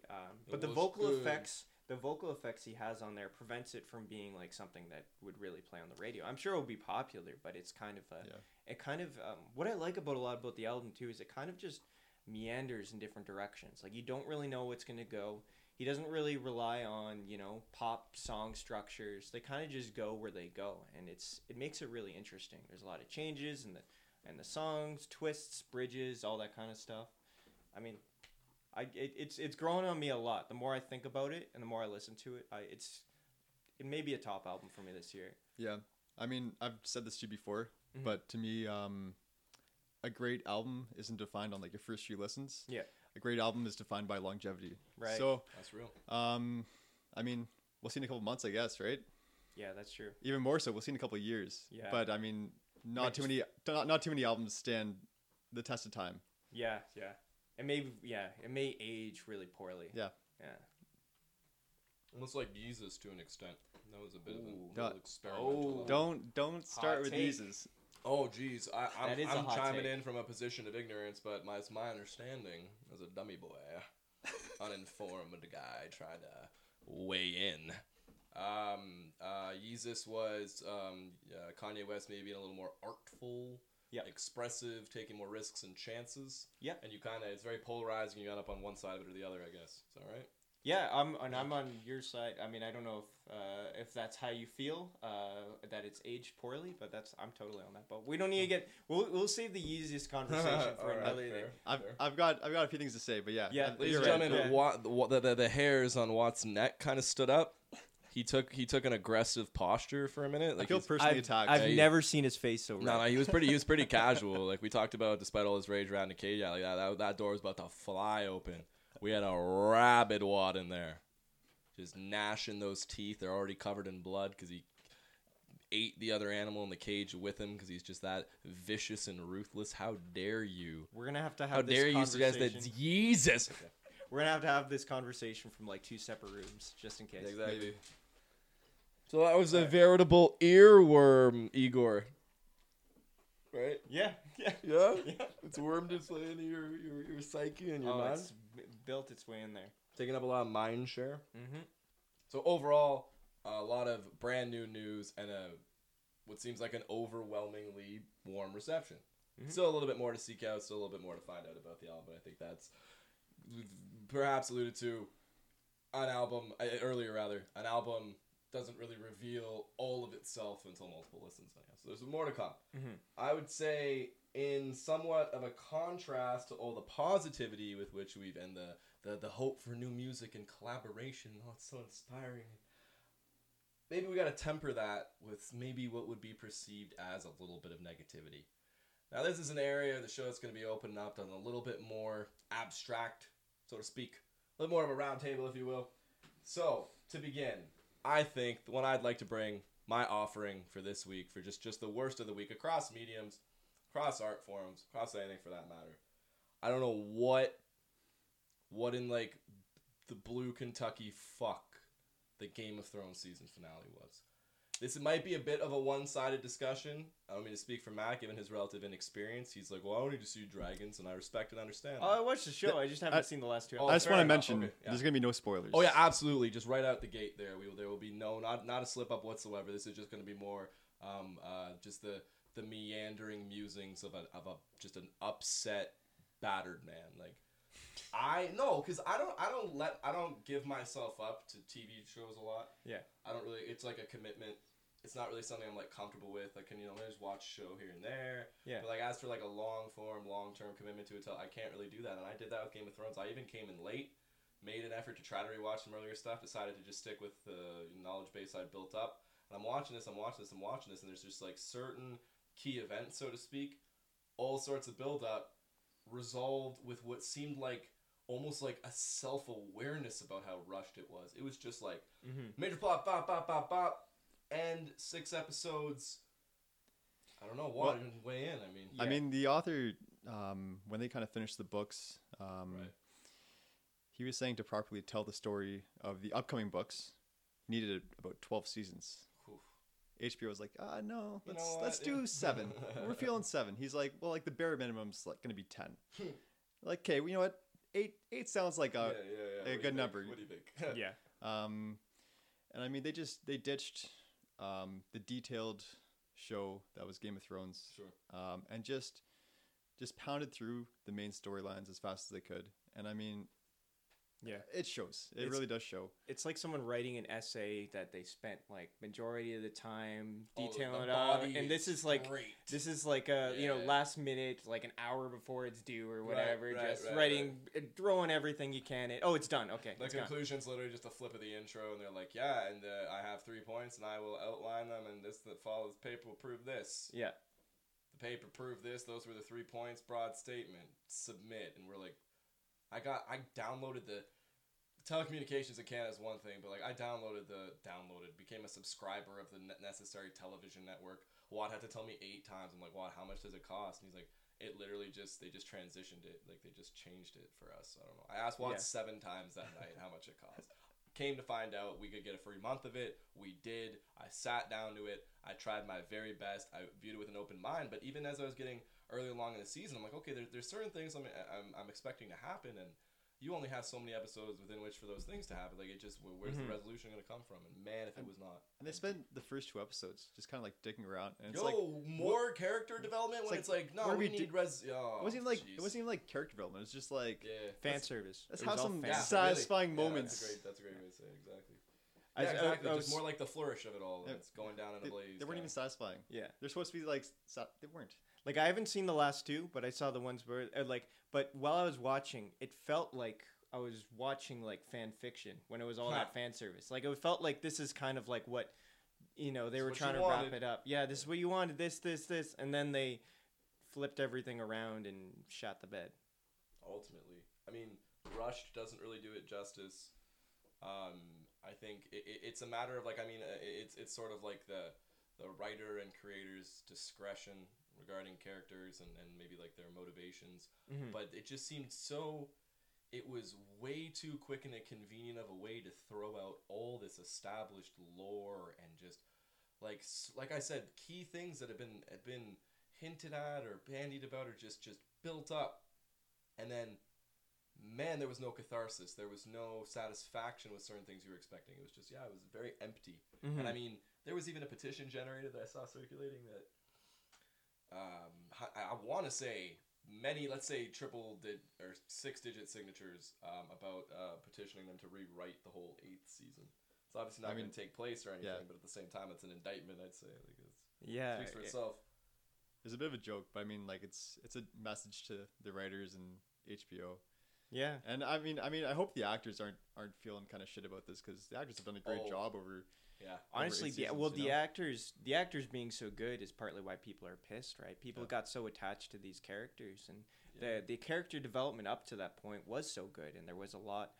but the vocal effects he has on there prevents it from being something that would really play on the radio. I'm sure it would be popular, but it's kind of what I like about the album too is it kind of just meanders in different directions. You don't really know what's going to go. He doesn't really rely on, pop song structures. They kind of just go where they go, and it makes it really interesting. There's a lot of changes and the songs, twists, bridges, all that kind of stuff. I mean, it's grown on me a lot. The more I think about it and the more I listen to it, it may be a top album for me this year. Yeah. I mean, I've said this to you before, but to me, a great album isn't defined on your first few listens. Yeah. A great album is defined by longevity. Right. So that's real. I mean, we'll see in a couple months, I guess, right? Yeah, that's true. Even more so, we'll see in a couple of years. Yeah. But I mean, not too many albums stand the test of time. Yeah. It may age really poorly. Yeah. Almost like Yeezus to an extent. That was a bit of an experimental. Oh, don't start with Yeezus. Oh, geez. I'm chiming in from a position of ignorance, but it's my understanding as a dummy boy, uninformed guy trying to weigh in. Yeezus was Kanye West maybe a little more artful, expressive, taking more risks and chances. Yeah. And you it's very polarizing. You end up on one side of it or the other, I guess. Is that right? Yeah, I'm on your side. I mean, I don't know if that's how you feel, that it's aged poorly, but I'm totally on that. But we don't need to we'll save the easiest conversation for another day. I've got a few things to say, but yeah. Yeah, ladies and gentlemen, the hairs on Watt's neck kind of stood up. He took an aggressive posture for a minute. Like I feel personally attacked. I've never seen his face so red. No, he was pretty casual. Like we talked about, despite all his rage around Acadia, like that door was about to fly open. We had a rabid Watt in there, just gnashing those teeth. They're already covered in blood because he ate the other animal in the cage with him because he's just that vicious and ruthless. How dare you? We're gonna have to have. How this dare conversation. You suggest that Jesus? Okay. We're gonna have to have this conversation from like two separate rooms, just in case. Exactly. So that was a veritable earworm, Igor. Right? Yeah. It's wormed its way into your psyche and your mind. It's built its way in there. Taking up a lot of mind share. Mm-hmm. So overall, a lot of brand new news and what seems like an overwhelmingly warm reception. Mm-hmm. Still a little bit more to seek out. Still a little bit more to find out about the album. But I think that's perhaps alluded to an album doesn't really reveal all of itself until multiple listens, I guess. So there's more to come. Mm-hmm. I would say in somewhat of a contrast to all the positivity with which we've and the hope for new music and collaboration, it's so inspiring. Maybe we gotta temper that with maybe what would be perceived as a little bit of negativity. Now this is an area of the show that's gonna be opening up on a little bit more abstract, so to speak. A little more of a round table, if you will. So to begin, I think the one I'd like to bring, my offering for this week, for just the worst of the week, across mediums, across art forms, across anything for that matter. I don't know what in like the blue Kentucky fuck the Game of Thrones season finale was. This might be a bit of a one-sided discussion. I don't mean to speak for Matt, given his relative inexperience. He's like, well, I only just do dragons, and I respect and understand that. I watched the show. I just haven't seen the last two episodes. I just want to mention, There's going to be no spoilers. Oh, yeah, absolutely. Just right out the gate there. There will be not a slip-up whatsoever. This is just going to be more just the meandering musings of an upset, battered man. Like, because I don't give myself up to TV shows a lot. Yeah. I don't really, it's like a commitment. It's not really something I'm like comfortable with. Like, I just watch a show here and there. Yeah. But like, as for like a long form, long term commitment to it, I can't really do that. And I did that with Game of Thrones. I even came in late, made an effort to try to rewatch some earlier stuff, decided to just stick with the knowledge base I'd built up. And I'm watching this. And there's just like certain key events, so to speak, all sorts of build up, resolved with what seemed like almost like a self-awareness about how rushed it was. It was just like major plot, bop, bop, bop, bop, and 6 episodes. I don't know what weigh in. I mean, the author, when they kind of finished the books, he was saying to properly tell the story of the upcoming books, needed about 12 seasons. HBO was like, no, let's do 7. We're feeling 7. He's like, well, like the bare minimum's like gonna be 10. Like, okay, well, you know what? 8 sounds like a good number. What do you think? Yeah. And I mean, they ditched the detailed show that was Game of Thrones. Sure. And just pounded through the main storylines as fast as they could. And I mean, yeah, it shows. It really does show. It's like someone writing an essay that they spent like majority of the time detailing it out, and this is like a last minute, like an hour before it's due or whatever, throwing everything you can at. Oh, it's done. Okay, the conclusion's literally just a flip of the intro, and they're like, yeah, and I have 3 points, and I will outline them, and this that follows paper will prove this. Yeah, the paper proved this. Those were the 3 points. Broad statement. Submit, and we're like. I downloaded the telecommunications in Canada is one thing, but like I became a subscriber of the necessary television network. Watt had to tell me 8 times. I'm like, Watt, how much does it cost? And he's like, it literally they just transitioned it. Like they just changed it for us. I don't know. I asked Watt 7 times that night how much it cost. Came to find out we could get a free month of it. We did. I sat down to it. I tried my very best. I viewed it with an open mind. But even as I was getting early along in the season, I'm like, okay, there's certain things I'm expecting to happen, and you only have so many episodes within which for those things to happen. Like, it just, where's the resolution going to come from? And man, if it was not. And they spent the first two episodes just kind of like digging around. And it's more character development when it's like, no, we need it wasn't even like character development. It was just like fan service. Let's have some satisfying moments. That's a great way to say it. Exactly. Yeah, exactly. Just more like the flourish of it all. It's going down in a blaze. They weren't even satisfying. Yeah. They're supposed to be like, they weren't. Like, I haven't seen the last two, but I saw the ones where, but while I was watching, it felt like I was watching, like, fan fiction when it was all that fan service. Like, it felt like this is kind of like what, they were trying to wrap it up. Yeah, this is what you wanted, this, and then they flipped everything around and shot the bed. Ultimately. I mean, Rushed doesn't really do it justice. I think it's a matter of, it's sort of like the writer and creator's discretion regarding characters and maybe like their motivations, but it just seemed it was way too quick and convenient of a way to throw out all this established lore and just like I said, key things that have been hinted at or bandied about or just built up, and then man, there was no catharsis, there was no satisfaction with certain things you were expecting. It was just it was very empty, and I mean there was even a petition generated that I saw circulating that. I want to say let's say 6-digit signatures about petitioning them to rewrite the whole 8th season. It's obviously not going to take place or anything, but at the same time, it's an indictment, I'd say. It speaks for itself. It's a bit of a joke, but I mean, it's a message to the writers and HBO. Yeah, and I mean, I hope the actors aren't feeling kind of shit about this, because the actors have done a great job over. Yeah. Honestly, the actors being so good is partly why people are pissed, right? People got so attached to these characters, and the character development up to that point was so good, and there was a lot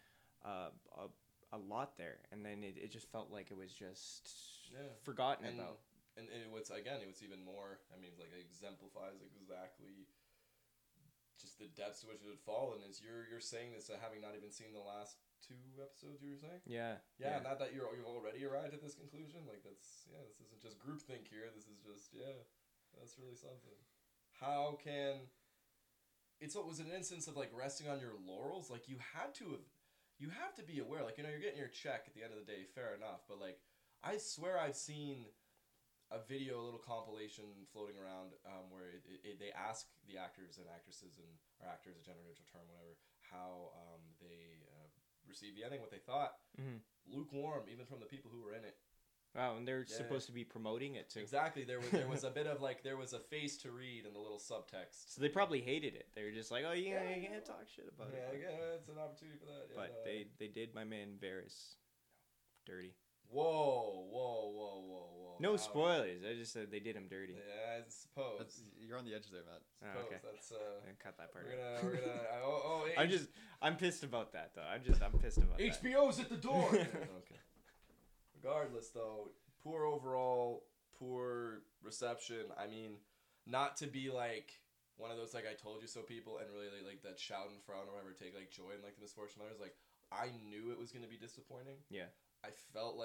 there, and then it just felt like it was just forgotten about. And it was even more. I mean, it exemplifies exactly just the depths to which it had fallen. Is you're saying this having not even seen the last 2 episodes, you were saying? Yeah. Not that you've already arrived at this conclusion. This isn't just groupthink here. This is just, that's really something. How can... It was an instance of, resting on your laurels. You have to be aware. You're getting your check at the end of the day, fair enough. But, I swear I've seen a video, a little compilation floating around where they ask the actors and actresses, or actors, a generative term, whatever, how they... received the ending, what they thought, lukewarm, even from the people who were in it. Wow, and they're supposed to be promoting it too. Exactly, there was a bit of there was a face to read and the little subtext. So they probably hated it. They were just like, oh yeah, you can't talk shit about it. Yeah, it's an opportunity for that. But they did my man Varys dirty. Whoa. No spoilers. I just said they did him dirty. Yeah, I suppose. You're on the edge there, Matt. Oh, okay. That's, cut that part. We're gonna. I'm pissed about that, though. I'm pissed about that. HBO's at the door! Okay. Regardless, though, poor reception. I mean, not to be one of those I told you so people and really that shout and frown or whatever, take joy in the misfortune of others. I knew it was going to be disappointing. Yeah. I felt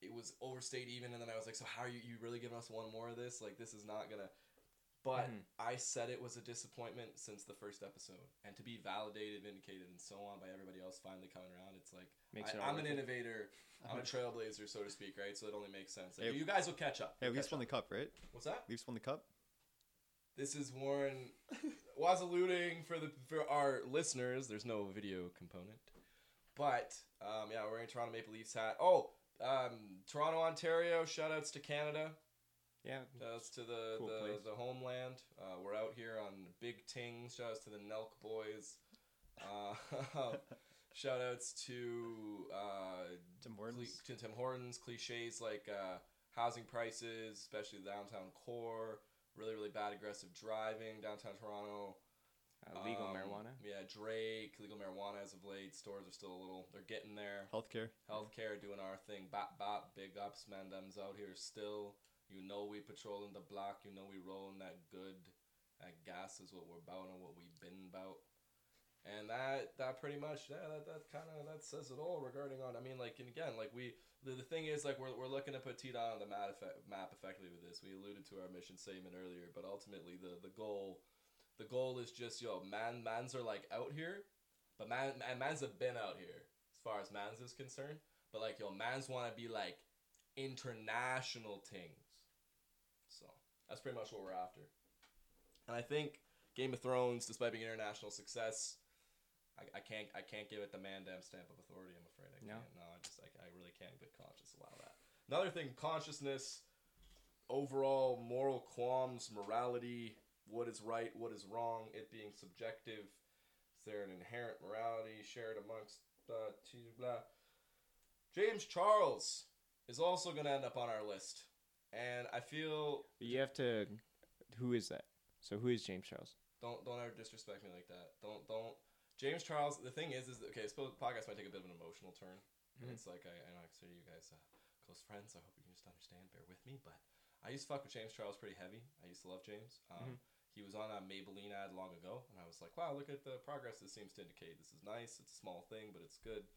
it was overstayed even, and then I was so how are you really giving us one more of this? This is not gonna... But I said it was a disappointment since the first episode. And to be validated, vindicated, and so on by everybody else finally coming around, it's I'm an innovator. I'm a trailblazer, so to speak, right? So it only makes sense. You guys will catch up. Hey, Leafs won the cup, right? What's that? Leafs won the cup? This is Warren was alluding for our listeners. There's no video component. But, we're wearing a Toronto Maple Leafs hat. Oh, Toronto, Ontario, shout-outs to Canada. Yeah. Shout-outs to the homeland. We're out here on Big Ting. Shout-outs to the Nelk boys. Shout-outs to... Tim Hortons. To Tim Hortons. Cliches housing prices, especially the downtown core. Really, really bad aggressive driving, downtown Toronto. Legal marijuana. Yeah, Drake, legal marijuana as of late. Stores are still they're getting there. Healthcare, doing our thing. Bop, bop, big ups, man, them's out here still. We patrolling the block. We rolling that good. That gas is what we're about and what we've been about. And that pretty much, that says it all regarding on, I mean, like, and again, like, we, the thing is, like, we're looking to put TDOT on the map effectively with this. We alluded to our mission statement earlier, but ultimately the goal is just, yo, mans are, like, out here, but mans have been out here, as far as mans is concerned, but, like, yo, mans want to be, like, international things. So, that's pretty much what we're after. And I think Game of Thrones, despite being international success, I can't give it the man-damn stamp of authority, I'm afraid. I can't. Yeah. No, I really can't get conscious about that. Another thing, consciousness, overall moral qualms, morality, what is right, what is wrong, it being subjective. Is there an inherent morality shared amongst the blah? James Charles is also going to end up on our list. And I feel... You have to... Who is that? So who is James Charles? Don't ever disrespect me like that. Don't... James Charles, the thing is okay, I suppose the podcast might take a bit of an emotional turn. Mm-hmm. And it's like, I know I consider you guys close friends, so I hope you can just understand, bear with me, but I used to fuck with James Charles pretty heavy. I used to love James. Mm-hmm. He was on a Maybelline ad long ago, and I was like, wow, look at the progress this seems to indicate. This is nice, it's a small thing, but it's good.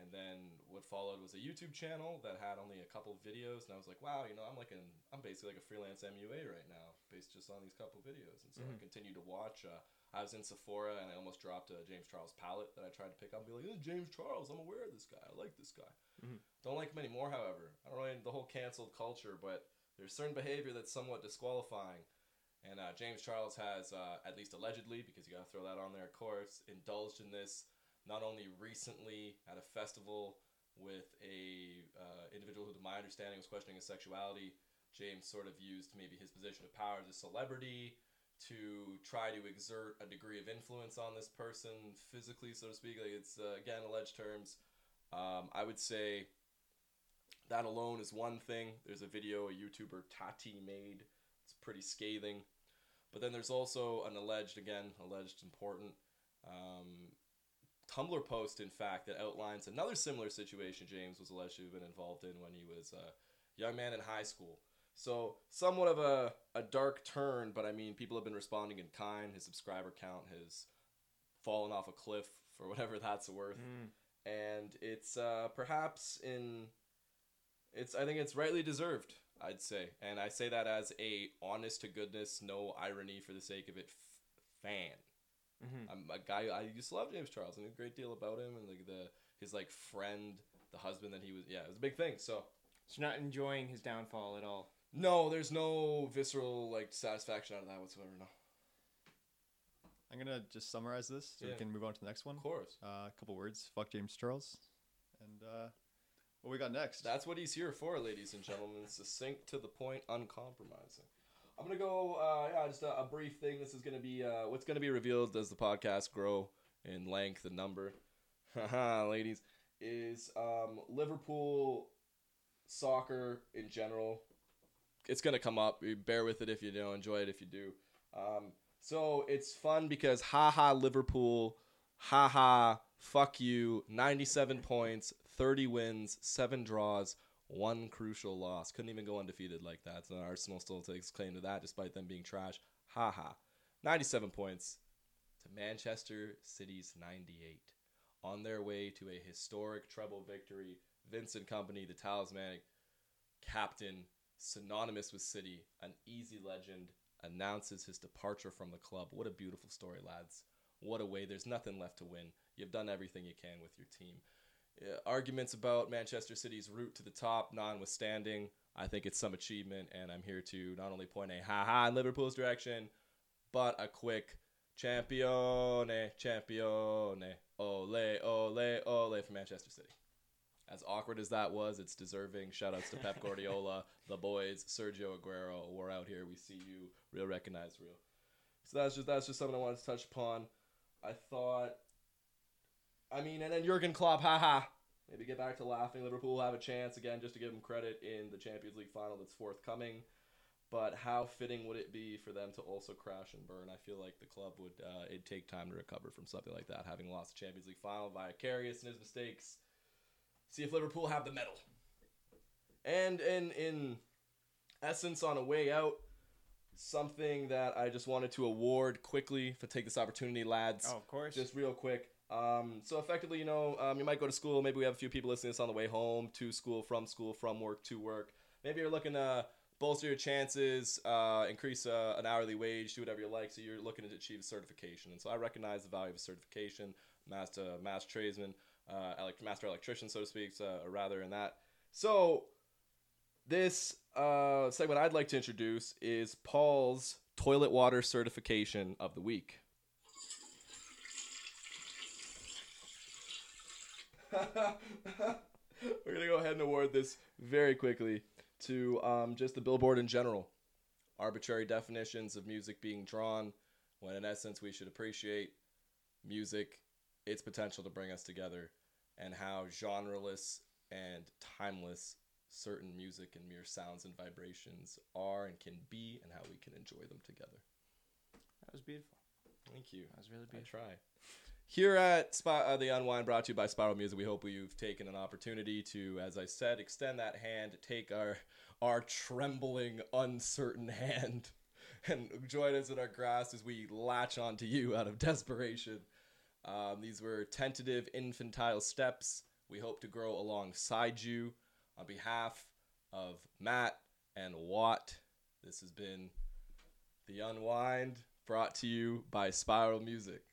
And then what followed was a YouTube channel that had only a couple videos, and I was like, wow, you know, I'm basically like a freelance MUA right now, based just on these couple videos. And so mm-hmm. I continued to watch... I was in Sephora, and I almost dropped a James Charles palette that I tried to pick up and be like, this is James Charles, I'm aware of this guy, I like this guy. Mm-hmm. Don't like him anymore, however. I don't really know the whole canceled culture, but there's certain behavior that's somewhat disqualifying. And James Charles has, at least allegedly, because you gotta throw that on there, of course, indulged in this not only recently at a festival with a individual who, to my understanding, was questioning his sexuality. James sort of used maybe his position of power as a celebrity to try to exert a degree of influence on this person physically, so to speak. Like, it's, again, alleged terms. I would say that alone is one thing. There's a video a YouTuber, Tati, made. It's pretty scathing. But then there's also an alleged important Tumblr post, in fact, that outlines another similar situation James was alleged to have been involved in when he was a young man in high school. So, somewhat of a dark turn, but I mean, people have been responding in kind. His subscriber count has fallen off a cliff, for whatever that's worth. Mm. And it's I think it's rightly deserved, I'd say. And I say that as a honest to goodness, no irony for the sake of it, fan. Mm-hmm. I'm a guy, I used to love James Charles. I knew a great deal about him and like his like friend, the husband that he was, yeah, it was a big thing, so not enjoying his downfall at all. No, there's no visceral like satisfaction out of that whatsoever, no. I'm going to just summarize this so we can move on to the next one. Of course. A couple words. Fuck James Charles. And what we got next? That's what he's here for, ladies and gentlemen. Succinct, to the point, uncompromising. I'm going to go, just a brief thing. This is going to be what's going to be revealed as the podcast grow in length and number. Haha, ladies. Is Liverpool... soccer in general. It's gonna come up. Bear with it if you don't enjoy it, if you do. So it's fun because haha Liverpool, haha fuck you. 97 points, 30 wins, 7 draws, 1 crucial loss. Couldn't even go undefeated like that. So Arsenal still takes claim to that despite them being trash. Haha. 97 points to Manchester City's 98 on their way to a historic treble victory. Vincent Kompany, the talismanic captain, synonymous with City, an easy legend, announces his departure from the club. What a beautiful story, lads. What a way. There's nothing left to win. You've done everything you can with your team. Arguments about Manchester City's route to the top, notwithstanding, I think it's some achievement, and I'm here to not only point a ha-ha in Liverpool's direction, but a quick Champione, Champione, ole, ole, ole for Manchester City. As awkward as that was, it's deserving. Shoutouts to Pep Guardiola, the boys, Sergio Aguero. We're out here. We see you. Real, recognize real. So that's just something I wanted to touch upon. I thought, I mean, and then Jurgen Klopp, haha. Maybe get back to laughing. Liverpool will have a chance again, just to give them credit in the Champions League final that's forthcoming. But how fitting would it be for them to also crash and burn? I feel like the club would it'd take time to recover from something like that, having lost the Champions League final via Karius and his mistakes. See if Liverpool have the medal. And in essence, on a way out, something that I just wanted to award quickly for take this opportunity, lads. Oh, of course. Just real quick. So effectively, you know, you might go to school. Maybe we have a few people listening to this on the way home, to school, from work, to work. Maybe you're looking to bolster your chances, increase an hourly wage, do whatever you like. So you're looking to achieve a certification. And so I recognize the value of a certification, master tradesman, master electrician, so to speak, or rather in that. So this segment I'd like to introduce is Paul's toilet water certification of the week. We're going to go ahead and award this very quickly to just the Billboard in general. Arbitrary definitions of music being drawn, when in essence we should appreciate music, its potential to bring us together, and how genreless and timeless certain music and mere sounds and vibrations are and can be, and how we can enjoy them together. That was beautiful. Thank you. That was really beautiful. I try. Here at The Unwind, brought to you by Spiral Music, we hope you've taken an opportunity to, as I said, extend that hand, take our trembling, uncertain hand, and join us in our grasp as we latch onto you out of desperation. These were tentative, infantile steps. We hope to grow alongside you. On behalf of Matt and Watt, this has been The Unwind, brought to you by Spiral Music.